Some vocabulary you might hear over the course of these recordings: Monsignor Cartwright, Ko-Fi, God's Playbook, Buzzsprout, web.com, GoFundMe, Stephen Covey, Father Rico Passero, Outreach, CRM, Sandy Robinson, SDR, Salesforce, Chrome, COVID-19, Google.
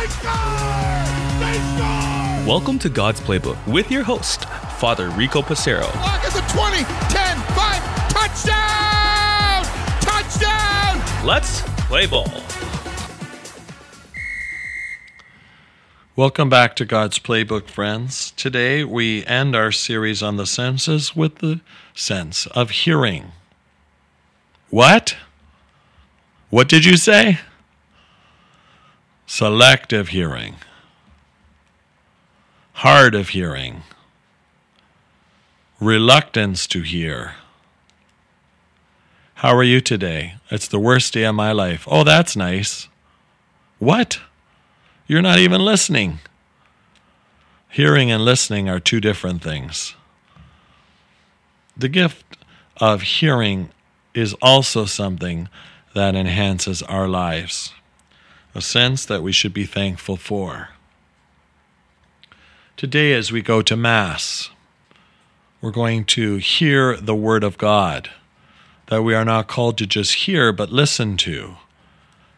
They score! They score! Welcome to God's Playbook with your host, Father Rico Passero. Block is a 20, 10, 5, touchdown! Touchdown! Let's play ball. Welcome back to God's Playbook, friends. Today we end our series on the senses with the sense of hearing. What? What did you say? Selective hearing. Hard of hearing. Reluctance to hear. How are you today? It's the worst day of my life. Oh, that's nice. What? You're not even listening. Hearing and listening are two different things. The gift of hearing is also something that enhances our lives, a sense that we should be thankful for. Today, as we go to Mass, we're going to hear the Word of God, that we are not called to just hear, but listen to,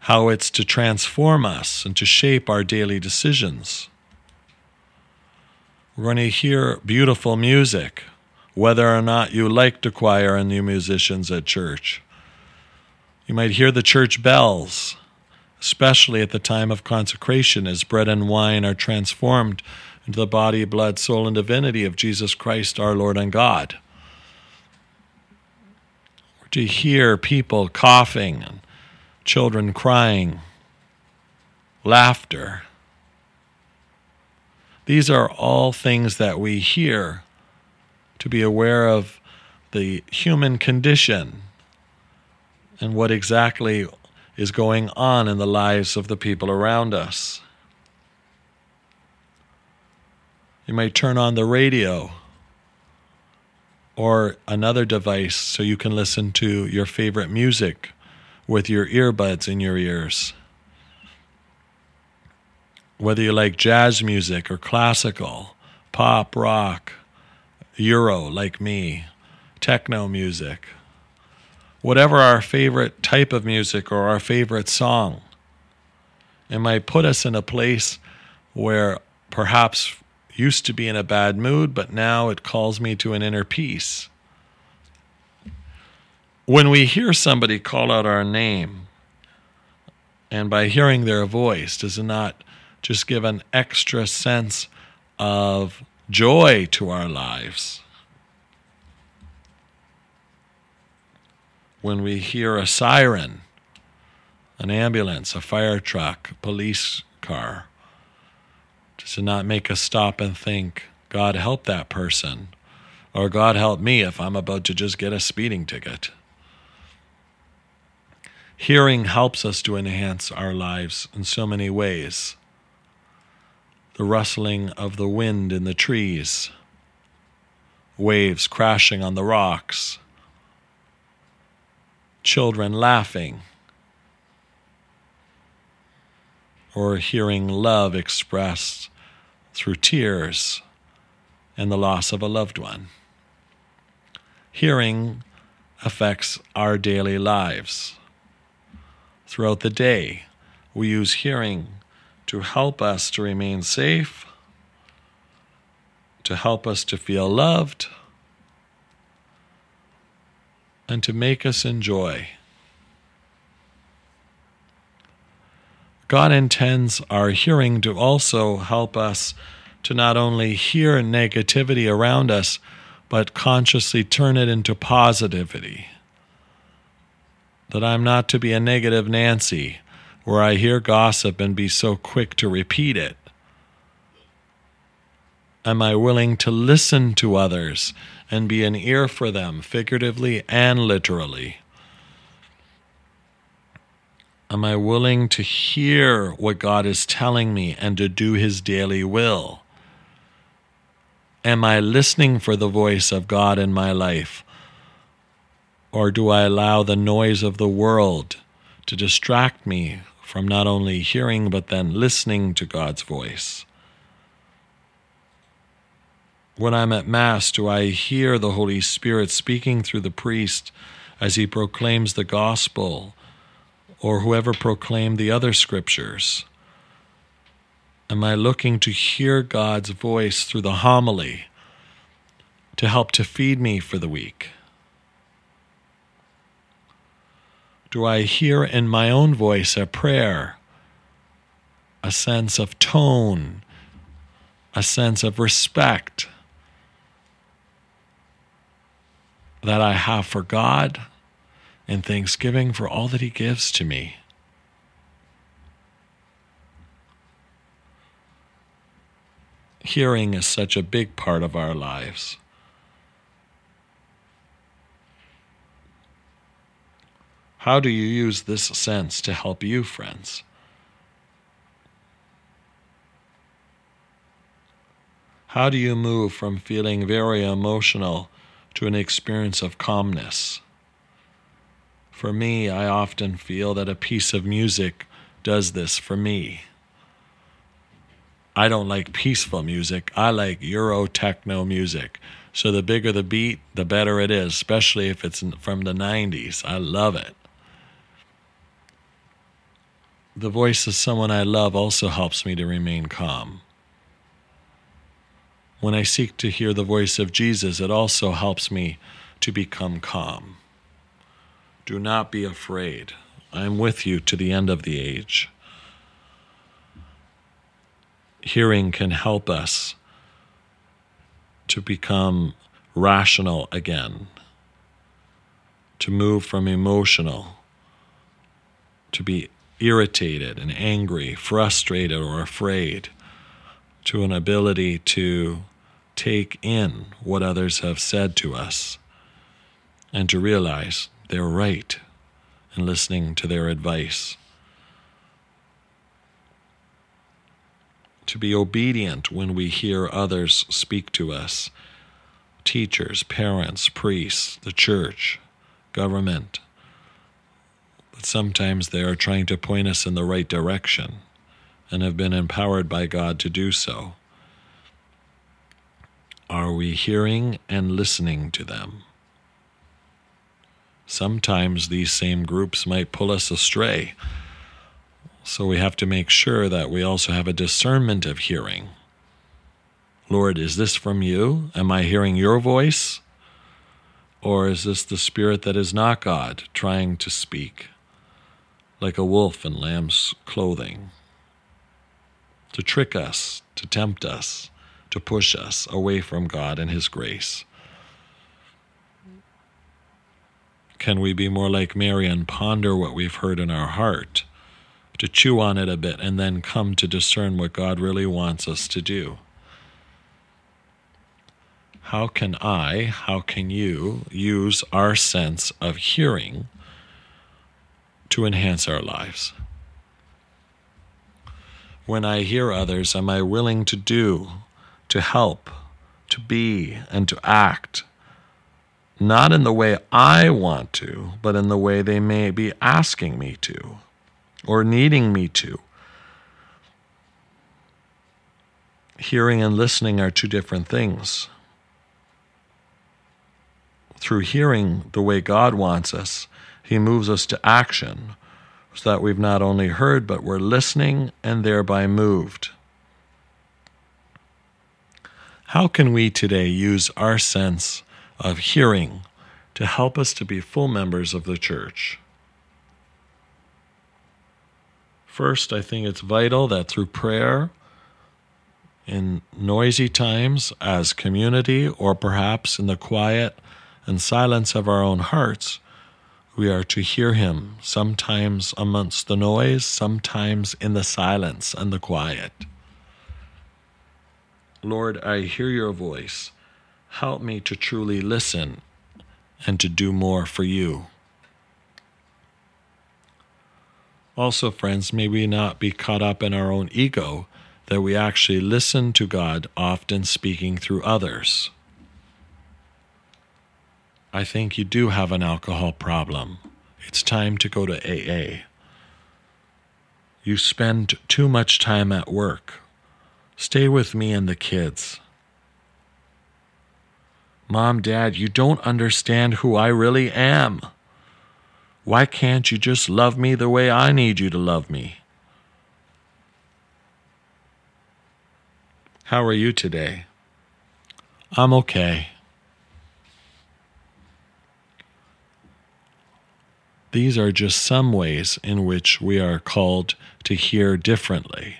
how it's to transform us and to shape our daily decisions. We're going to hear beautiful music, whether or not you like the choir and the musicians at church. You might hear the church bells, especially at the time of consecration, as bread and wine are transformed into the body, blood, soul, and divinity of Jesus Christ, our Lord and God. Or to hear people coughing and children crying, laughter. These are all things that we hear to be aware of the human condition and what exactly is going on in the lives of the people around us. You might turn on the radio or another device so you can listen to your favorite music with your earbuds in your ears. Whether you like jazz music or classical, pop, rock, Euro like me, techno music, whatever our favorite type of music or our favorite song, it might put us in a place where perhaps used to be in a bad mood, but now it calls me to an inner peace. When we hear somebody call out our name, and by hearing their voice, does it not just give an extra sense of joy to our lives? When we hear a siren, an ambulance, a fire truck, a police car, does it not make us stop and think, God help that person, or God help me if I'm about to just get a speeding ticket? Hearing helps us to enhance our lives in so many ways. The rustling of the wind in the trees, waves crashing on the rocks, children laughing, or hearing love expressed through tears and the loss of a loved one. Hearing affects our daily lives. Throughout the day, we use hearing to help us to remain safe, to help us to feel loved, and to make us enjoy. God intends our hearing to also help us to not only hear negativity around us, but consciously turn it into positivity. That I'm not to be a negative Nancy, where I hear gossip and be so quick to repeat it. Am I willing to listen to others and be an ear for them, figuratively and literally? Am I willing to hear what God is telling me and to do His daily will? Am I listening for the voice of God in my life? Or do I allow the noise of the world to distract me from not only hearing but then listening to God's voice? When I'm at Mass, do I hear the Holy Spirit speaking through the priest as he proclaims the gospel or whoever proclaimed the other scriptures? Am I looking to hear God's voice through the homily to help to feed me for the week? Do I hear in my own voice a prayer, a sense of tone, a sense of respect that I have for God and thanksgiving for all that He gives to me? Hearing is such a big part of our lives. How do you use this sense to help you, friends? How do you move from feeling very emotional to an experience of calmness? For me, I often feel that a piece of music does this for me. I don't like peaceful music. I like Euro techno music. So the bigger the beat, the better it is, especially if it's from the 90s. I love it. The voice of someone I love also helps me to remain calm. When I seek to hear the voice of Jesus, it also helps me to become calm. Do not be afraid. I am with you to the end of the age. Hearing can help us to become rational again, to move from emotional, to be irritated and angry, frustrated or afraid, to an ability to take in what others have said to us and to realize they're right in listening to their advice. To be obedient when we hear others speak to us, teachers, parents, priests, the church, government. But sometimes they are trying to point us in the right direction and have been empowered by God to do so. Are we hearing and listening to them? Sometimes these same groups might pull us astray. So we have to make sure that we also have a discernment of hearing. Lord, is this from you? Am I hearing your voice? Or is this the spirit that is not God trying to speak like a wolf in lamb's clothing to trick us, to tempt us, to push us away from God and His grace? Can we be more like Mary and ponder what we've heard in our heart, to chew on it a bit, and then come to discern what God really wants us to do? How can you use our sense of hearing to enhance our lives? When I hear others, am I willing to do, to help, to be, and to act, not in the way I want to, but in the way they may be asking me to, or needing me to? Hearing and listening are two different things. Through hearing the way God wants us, He moves us to action so that we've not only heard, but we're listening and thereby moved. How can we today use our sense of hearing to help us to be full members of the church? First, I think it's vital that through prayer, in noisy times as community, or perhaps in the quiet and silence of our own hearts, we are to hear Him, sometimes amongst the noise, sometimes in the silence and the quiet. Lord, I hear your voice. Help me to truly listen and to do more for you. Also, friends, may we not be caught up in our own ego, that we actually listen to God, often speaking through others. I think you do have an alcohol problem. It's time to go to AA. You spend too much time at work. Stay with me and the kids. Mom, Dad, you don't understand who I really am. Why can't you just love me the way I need you to love me? How are you today? I'm okay. These are just some ways in which we are called to hear differently.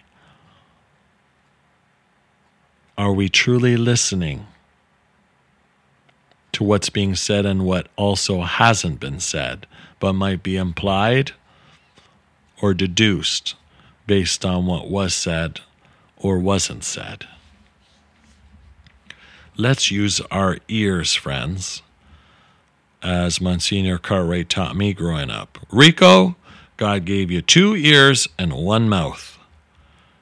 Are we truly listening to what's being said and what also hasn't been said, but might be implied or deduced based on what was said or wasn't said? Let's use our ears, friends, as Monsignor Cartwright taught me growing up. Rico, God gave you 2 ears and 1 mouth.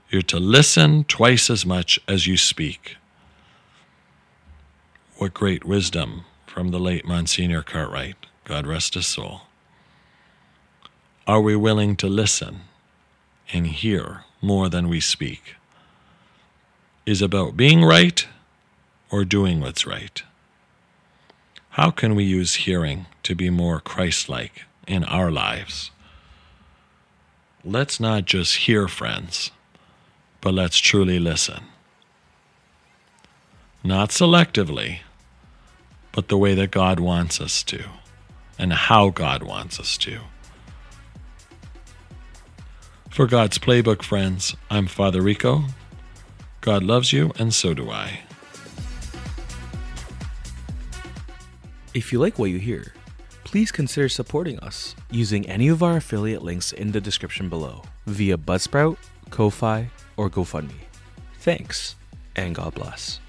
You're to listen twice as much as you speak. What great wisdom from the late Monsignor Cartwright. God rest his soul. Are we willing to listen and hear more than we speak? Is about being right or doing what's right? How can we use hearing to be more Christ-like in our lives? Let's not just hear, friends, but let's truly listen. Not selectively, but the way that God wants us to, and how God wants us to. For God's Playbook, friends, I'm Father Rico. God loves you, and so do I. If you like what you hear, please consider supporting us using any of our affiliate links in the description below via Buzzsprout, Ko-Fi, or GoFundMe. Thanks, and God bless.